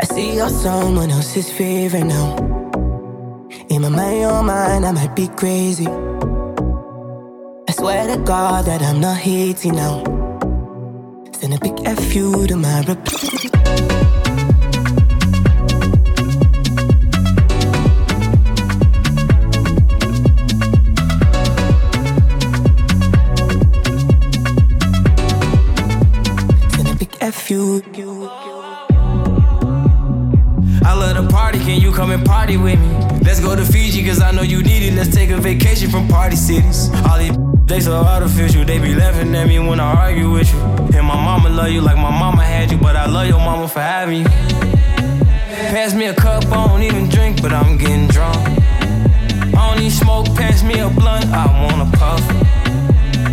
I see you're someone else's favorite now. In my mind, your mind, I might be crazy. I swear to God that I'm not hating now. Send a big F you to my reply. I love the party, can you come and party with me? Let's go to Fiji, cause I know you need it. Let's take a vacation from party cities. All these they so artificial, they be laughing at me when I argue with you. And my mama love you like my mama had you, but I love your mama for having you. Pass me a cup, I don't even drink, but I'm getting drunk. I don't need smoke, pass me a blunt, I wanna puff.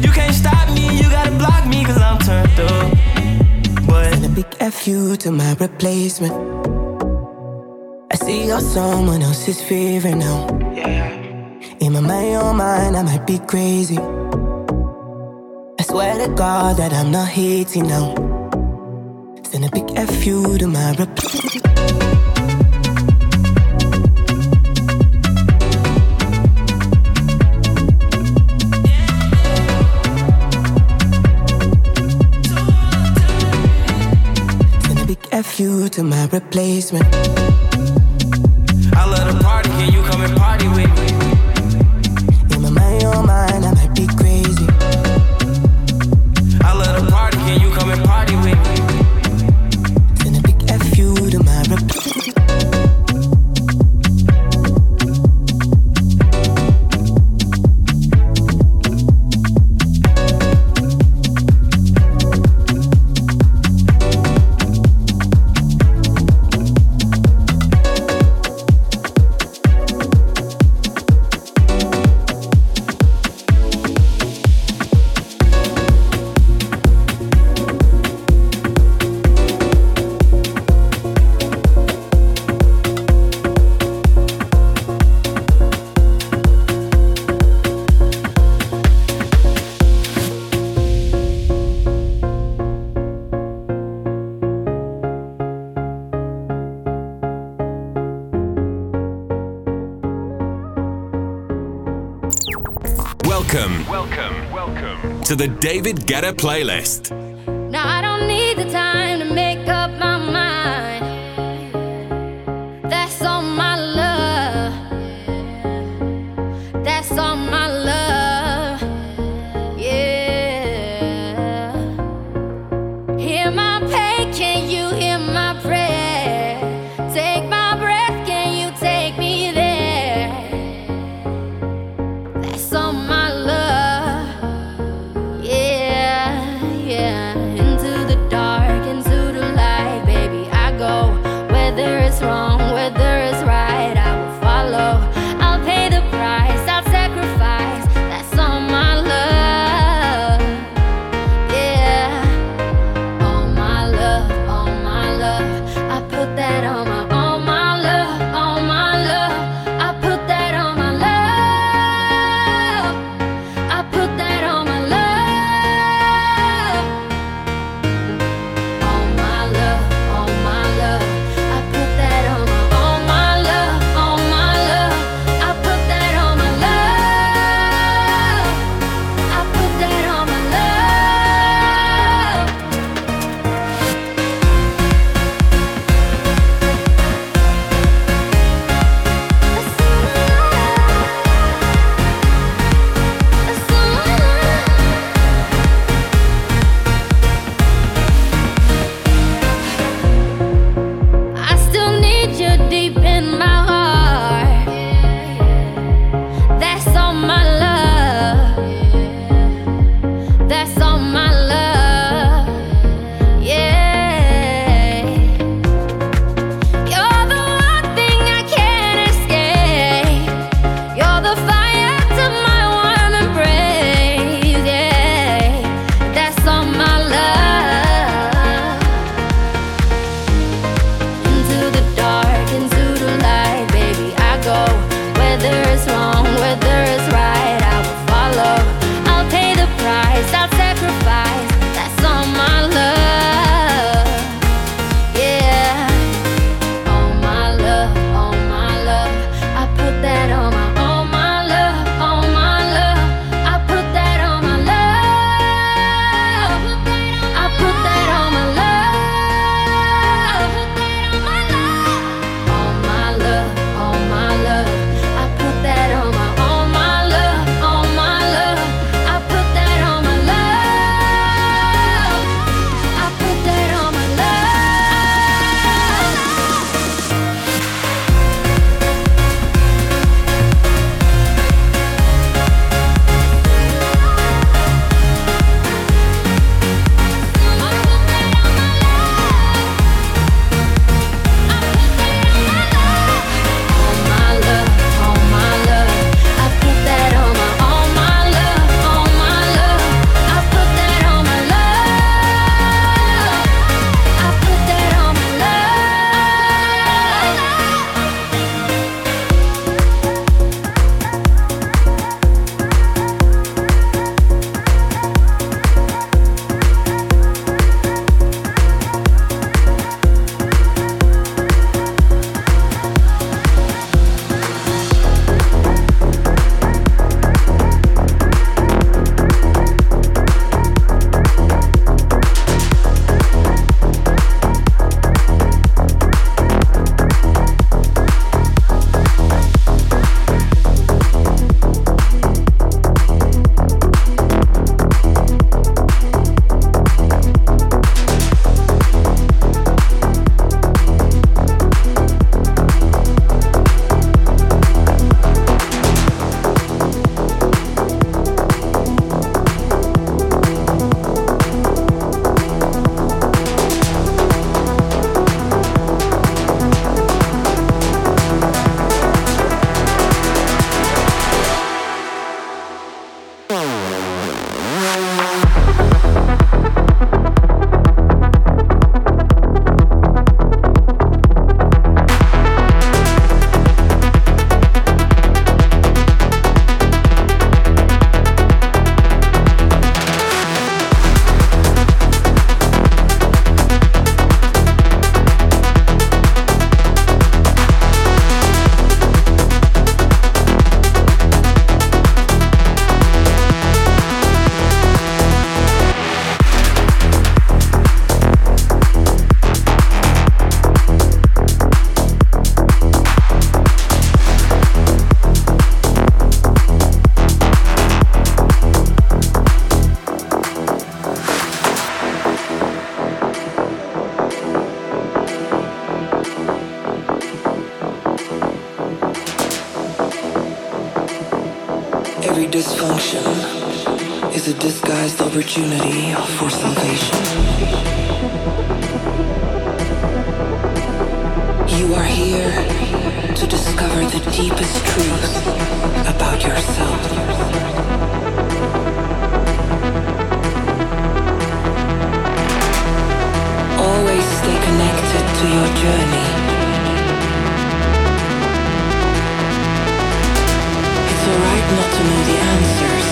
You can't stop me, you gotta block me, cause I'm turned up. Send a big F you to my replacement. I see you're someone else's favorite now. In my mind, your mind, I might be crazy. I swear to God that I'm not hating now. Send a big F you to my replacement. You to my replacement. I love the party, can you come and party with me? In my mind, your mind, I might be crazy. I love the party, can you come and party with me? Send a big F you to my replacement. Welcome to the David Guetta playlist. Now I don't need the time to make up my mind. That's all my love. That's all my love. Yeah. Hear my pain, can you hear my prayer? Take my breath, can you take me there? That's all my love. Yeah, yeah. Every dysfunction is a disguised opportunity for salvation. You are here to discover the deepest truths about yourself. Always stay connected to your journey. It's alright not to know the answers.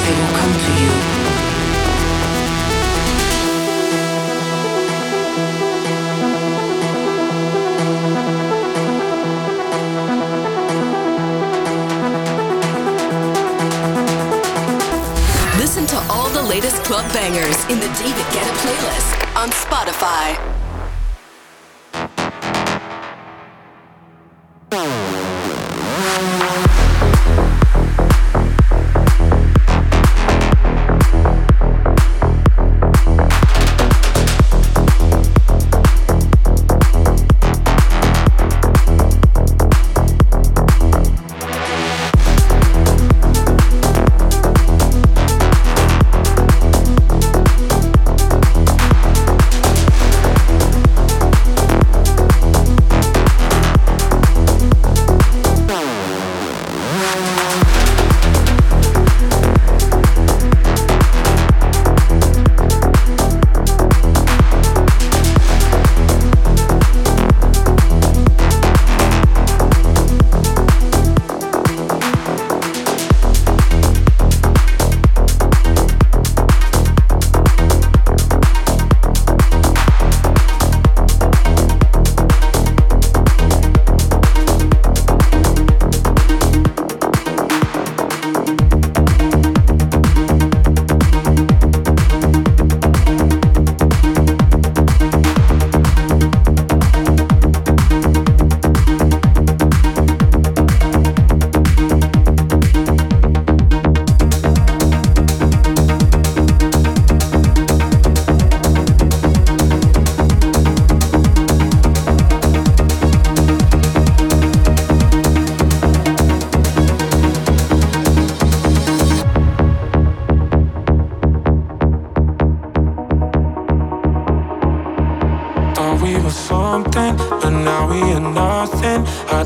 They will come to you. Listen to all the latest club bangers in the David Guetta playlist on Spotify.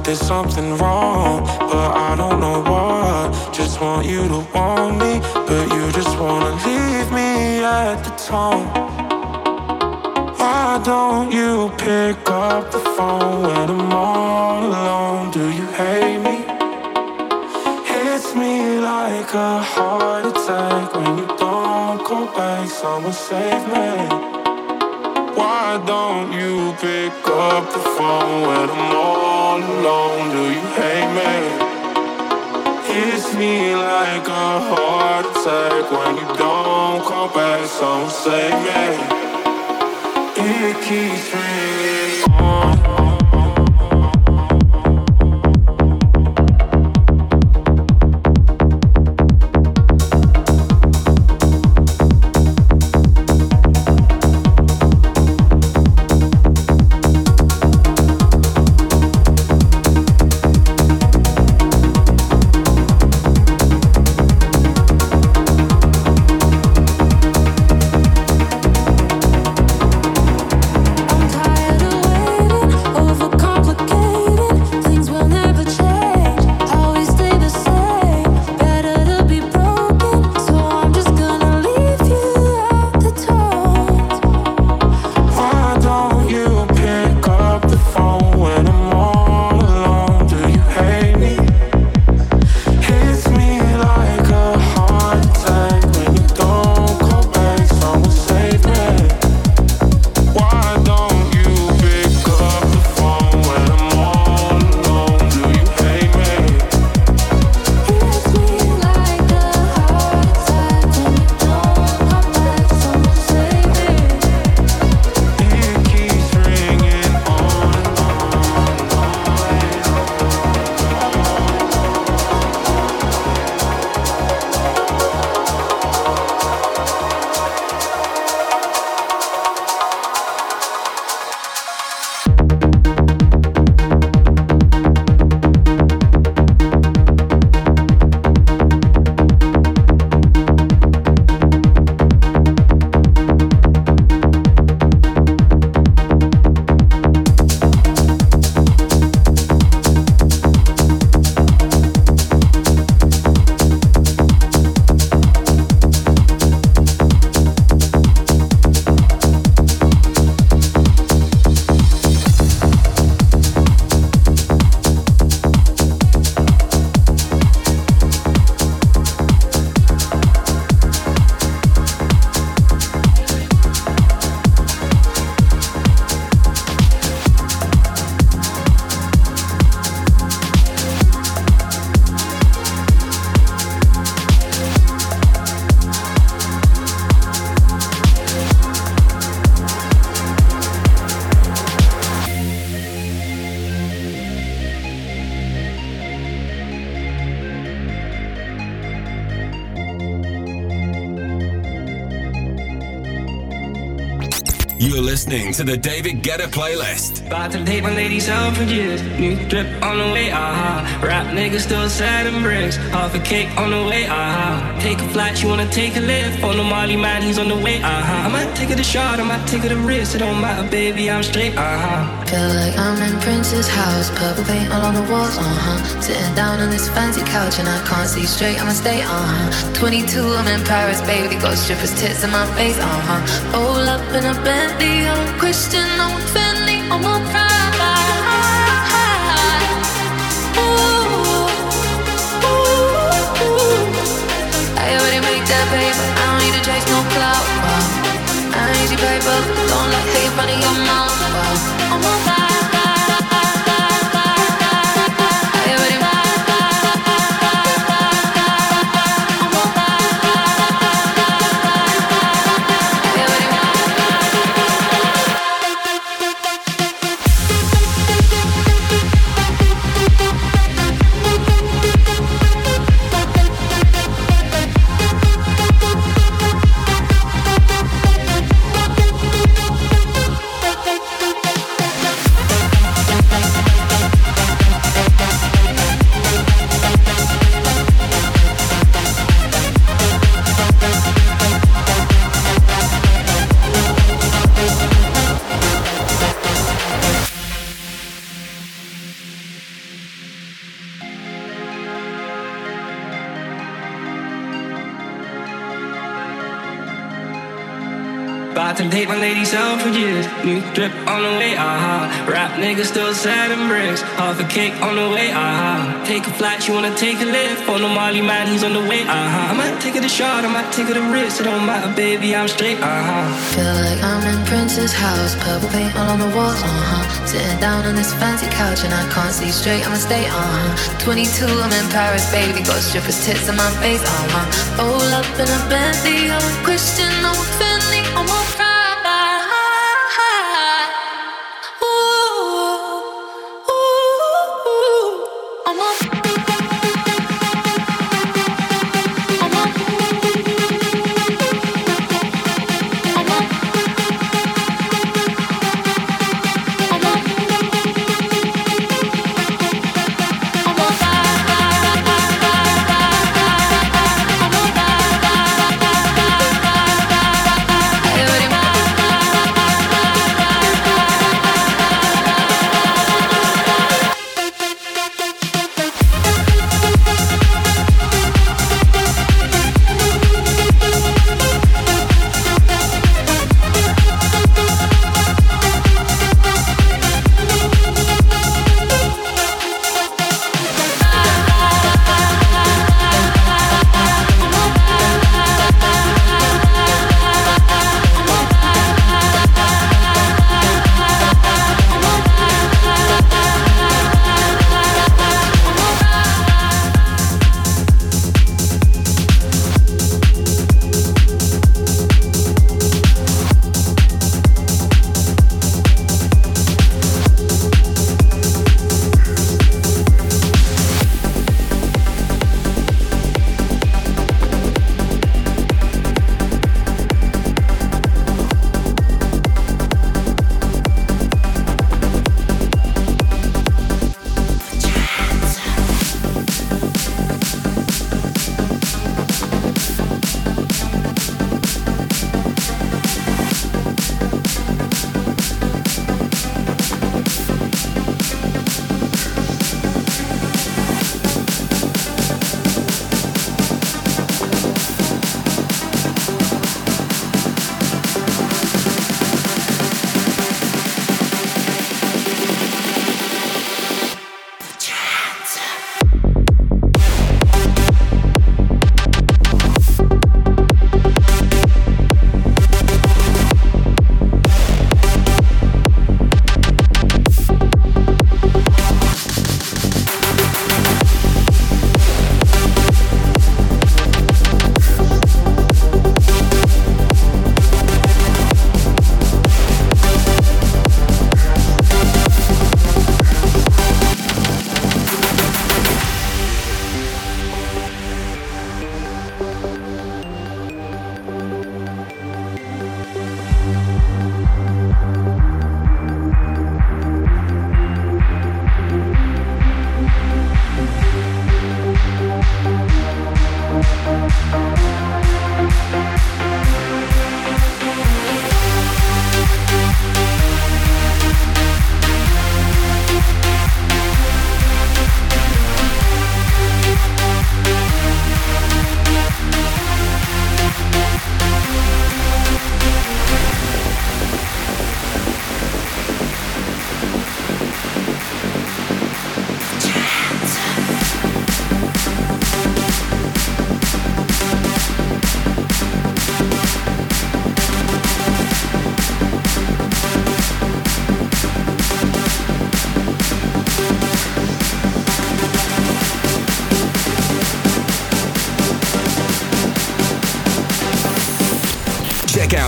There's something wrong, but I don't know what. Just want you to want me, but you just wanna leave me at the tone. Why don't you pick up the phone when I'm all alone? Do you hate me? Hits me like a heart attack when you don't go back. Someone save me. Why don't you pick up the phone when I'm all alone? Do you hate me? Hits me like a heart attack when you don't call back. Someone save me. It keeps ringing on. I You're listening to the David Guetta playlist. About to date my lady sound for years. New drip on the way, aha. Rap niggas still selling bricks. Half a cake on the way, aha. Take a flight, you wanna take a lift. On the Molly man, he's on the way, aha. I might take it a shot, I might take it a risk. It don't matter, baby, I'm straight, aha. Feel like I'm in Prince's house. Purple paint all on the walls, uh-huh. Sitting down on this fancy couch and I can't see straight, I'ma stay, uh-huh. 22, I'm in Paris, baby. Got strippers' tits in my face, uh-huh. Roll up in a bed. I'm Christian, I'm Finley, I'm a pride. Ooh, ooh, ooh. I already make that paper, I don't need to chase no clout. Wow. I need your paper, don't let hate run in your mouth. Wow. I'm a pride. Date my lady sound for years. New drip on the way, aha. Rap niggas still selling bricks. Half a cake on the way, aha. Take a flight, you wanna take a lift. On the Molly man, he's on the way, aha. I might take it a shot, I might take it a risk. It don't matter, baby, I'm straight, aha. Feel like I'm in Prince's house. Purple paint all on the walls, uh-huh. Sitting down on this fancy couch and I can't see straight, I'ma stay, uh-huh. 22, I'm in Paris, baby. Got strippers' tits in my face, uh-huh. Roll up in a Bentley, I'm a Christian, I'm a Finley, I'm a friend.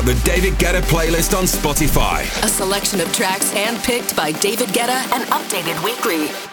the David Guetta playlist on Spotify. A selection of tracks handpicked by David Guetta and updated weekly. A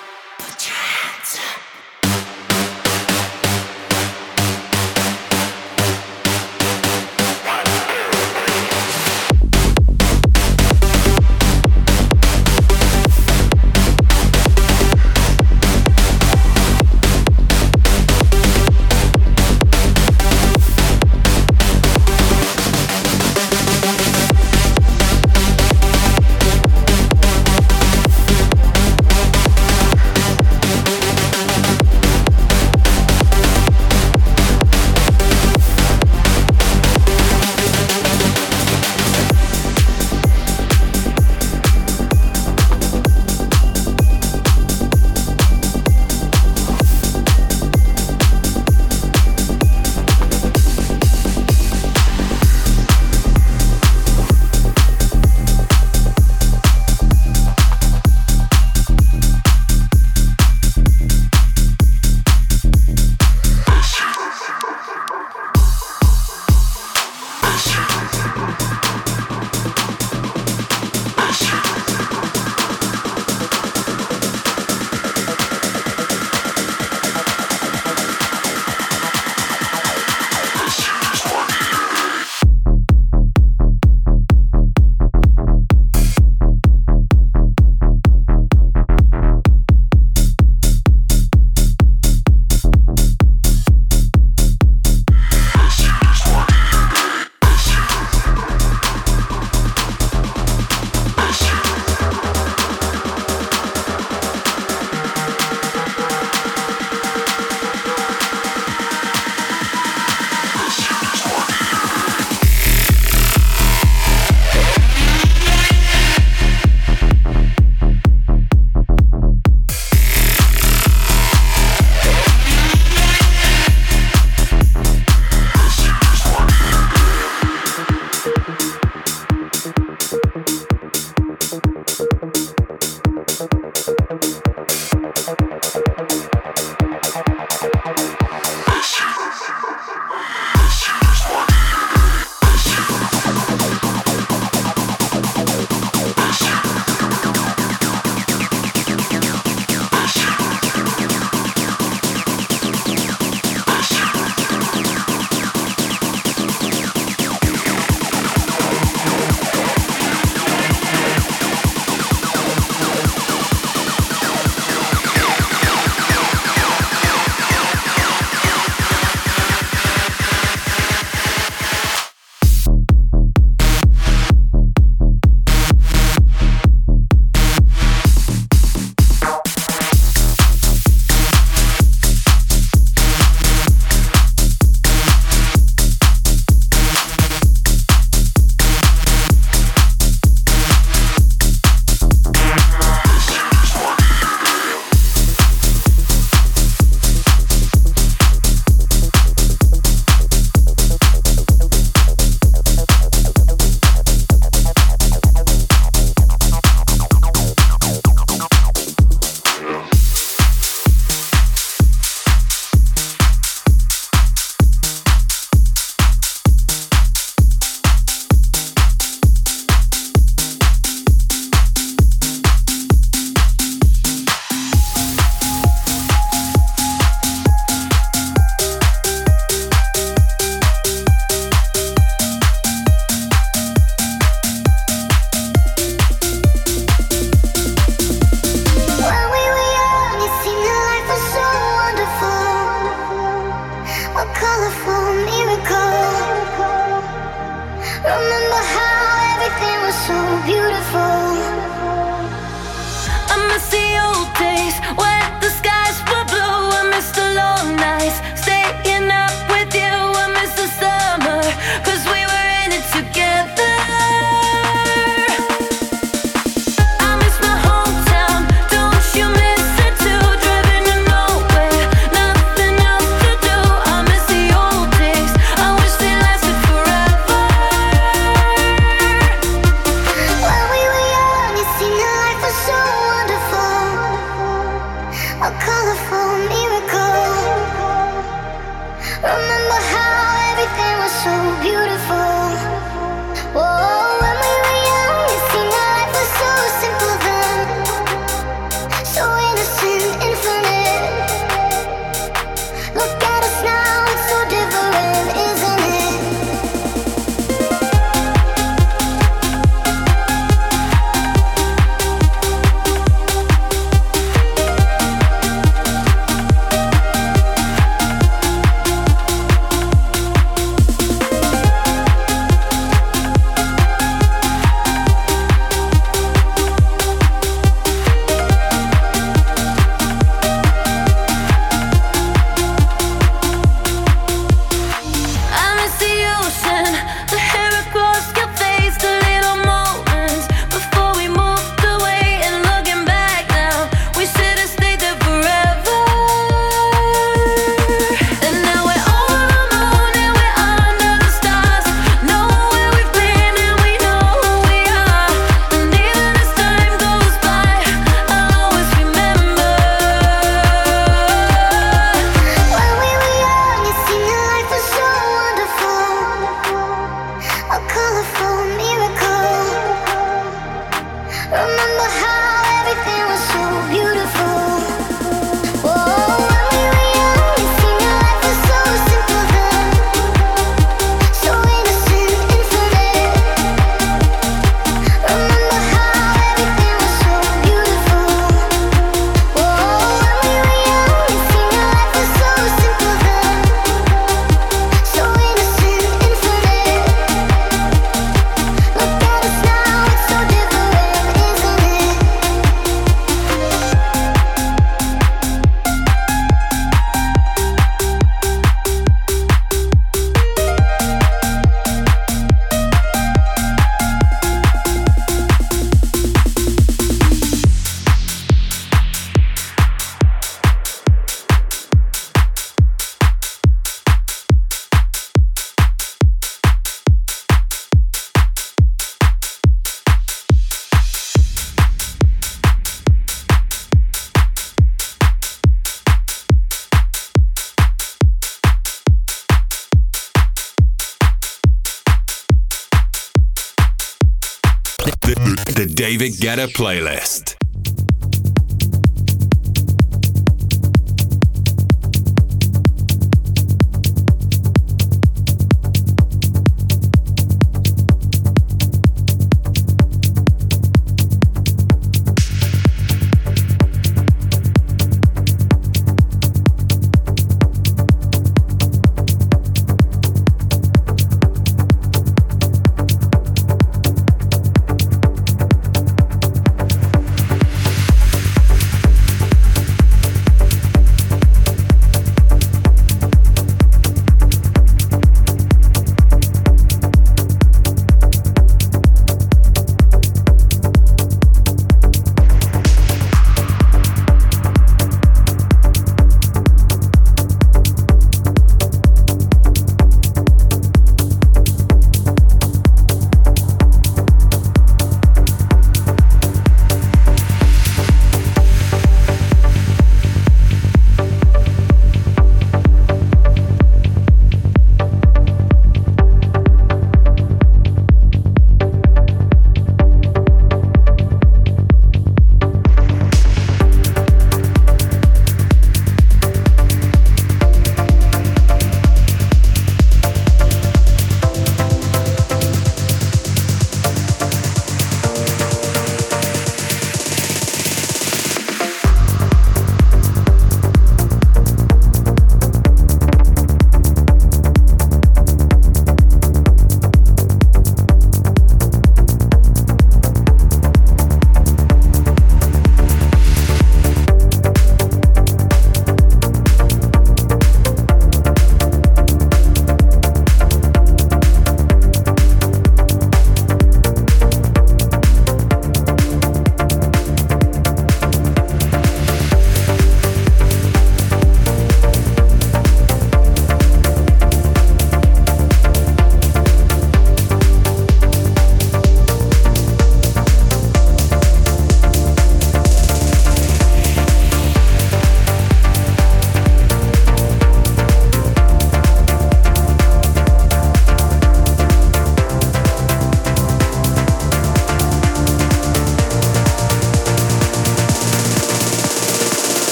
David Guetta playlist.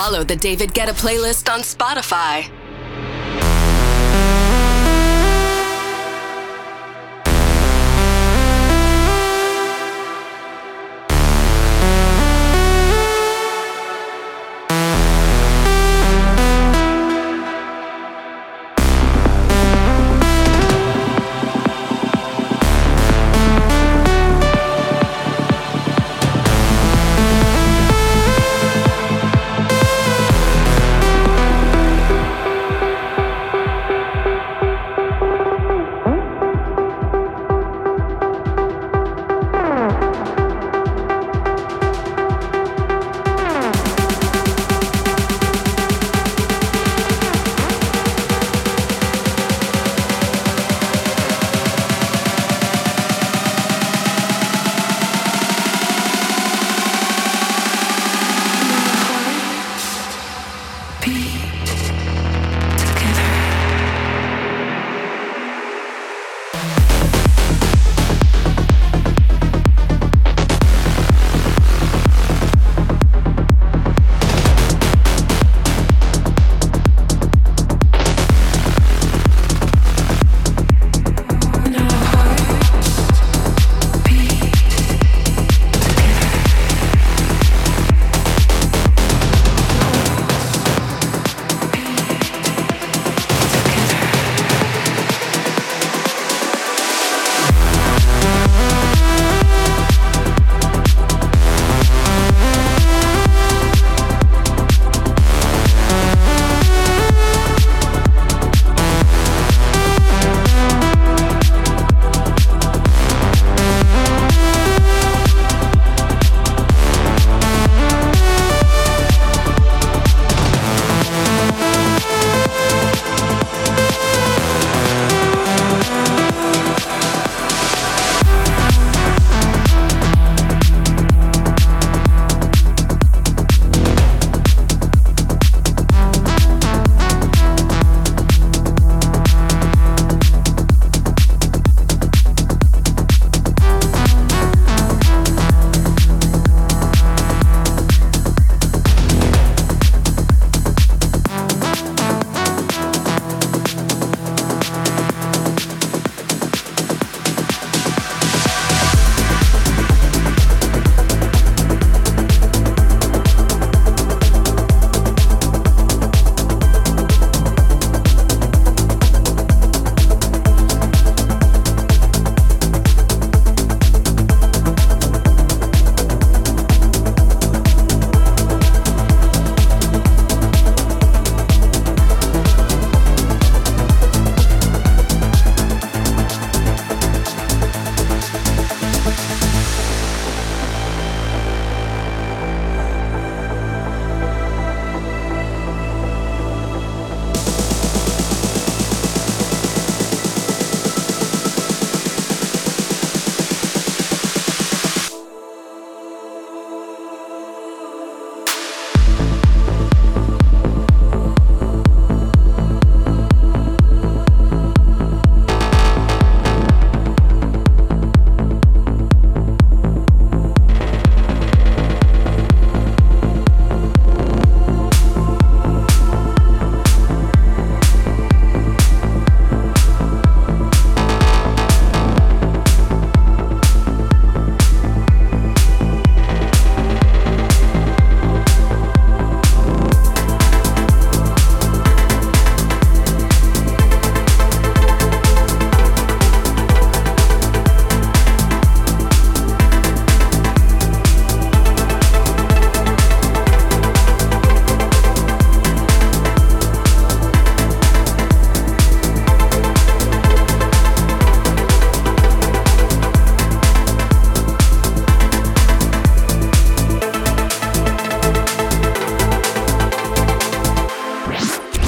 Follow the David Guetta playlist on Spotify.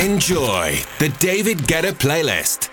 Enjoy the David Guetta playlist.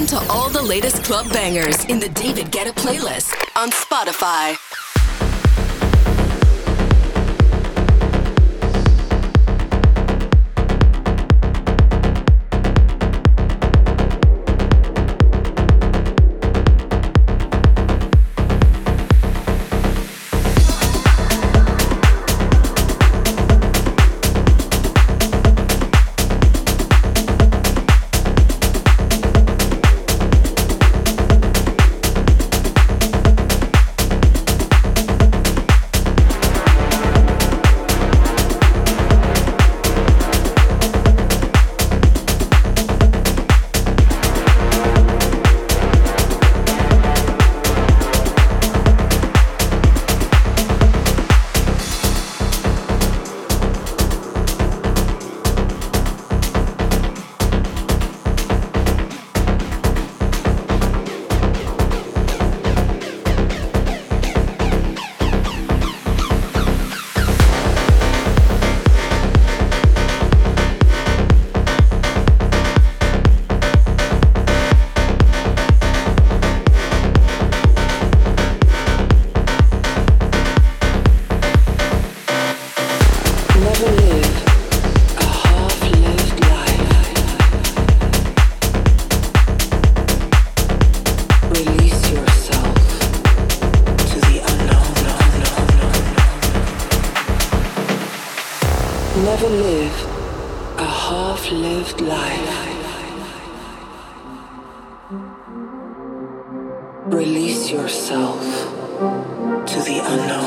Listen to all the latest club bangers in the David Guetta playlist on Spotify. Never live a half-lived life. Release yourself to the unknown.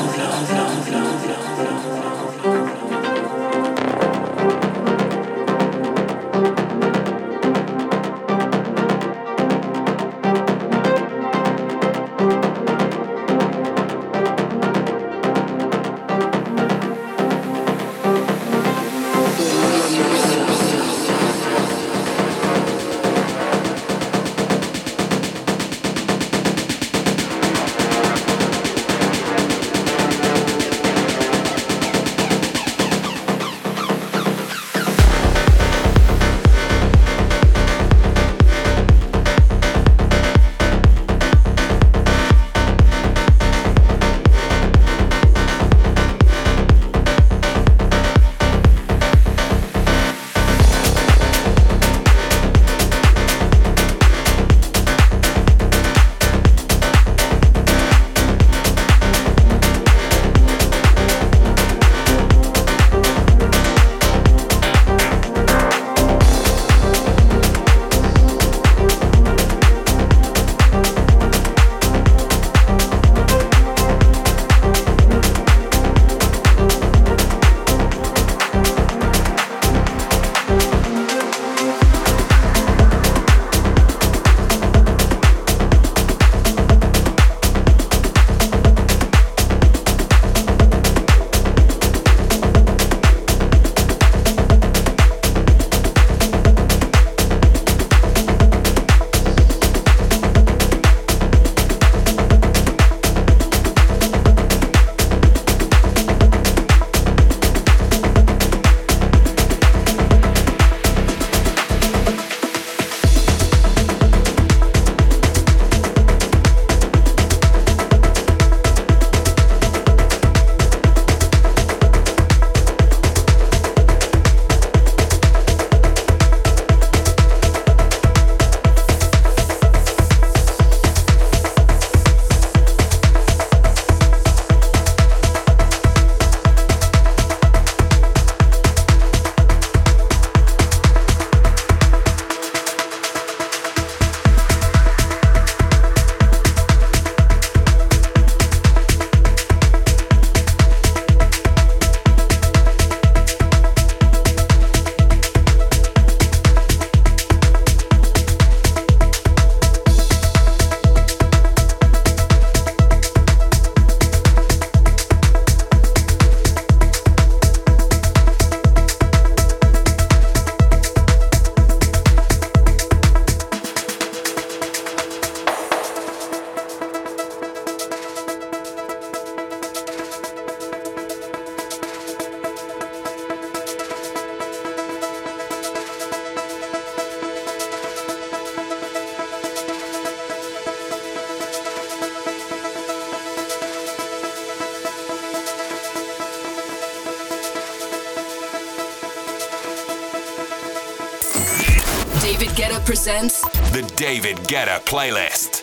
David Guetta presents the David Guetta playlist.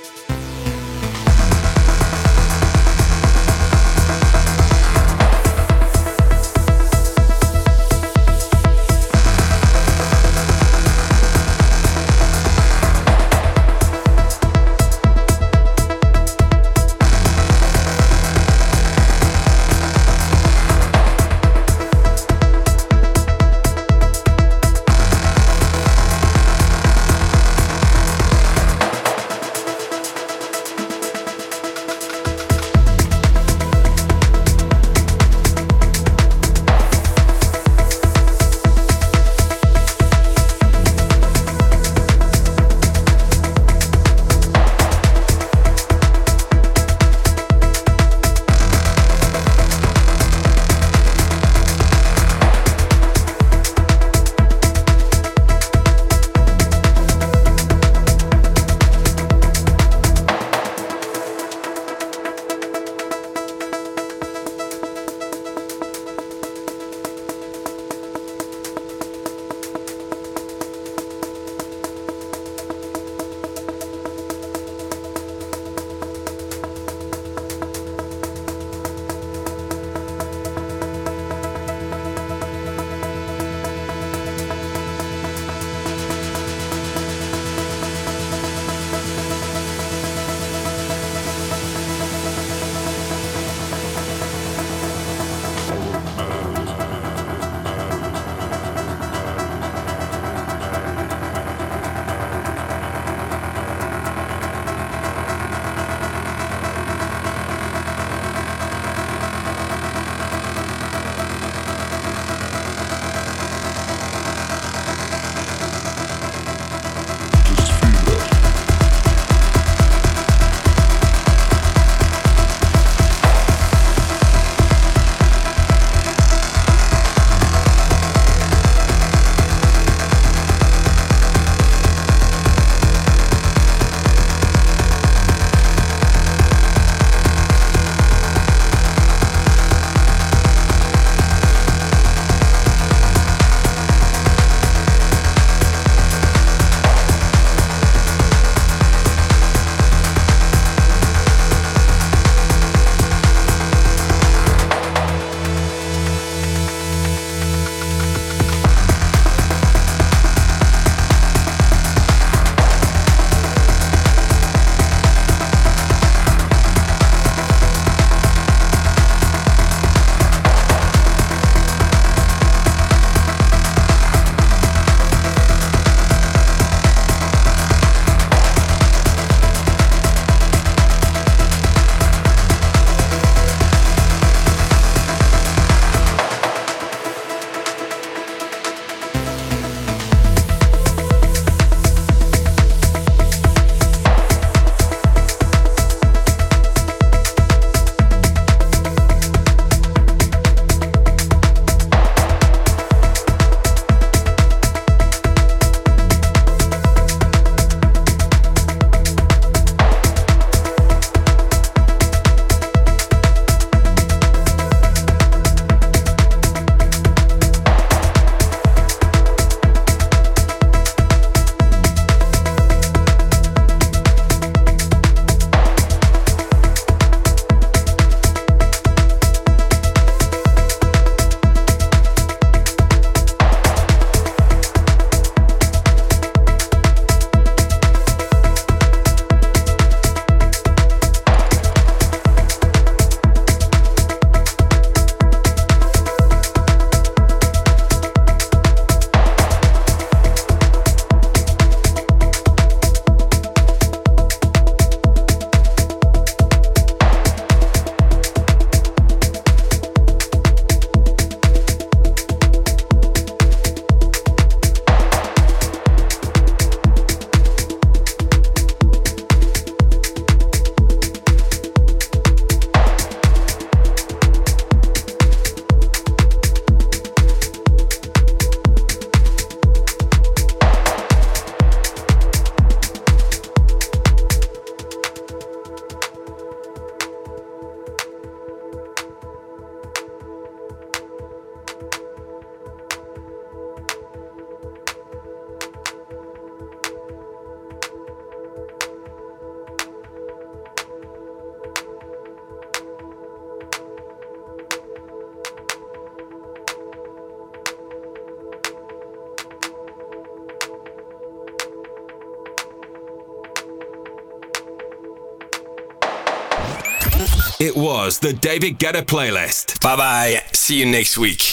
It was the David Guetta playlist. Bye bye. See you next week.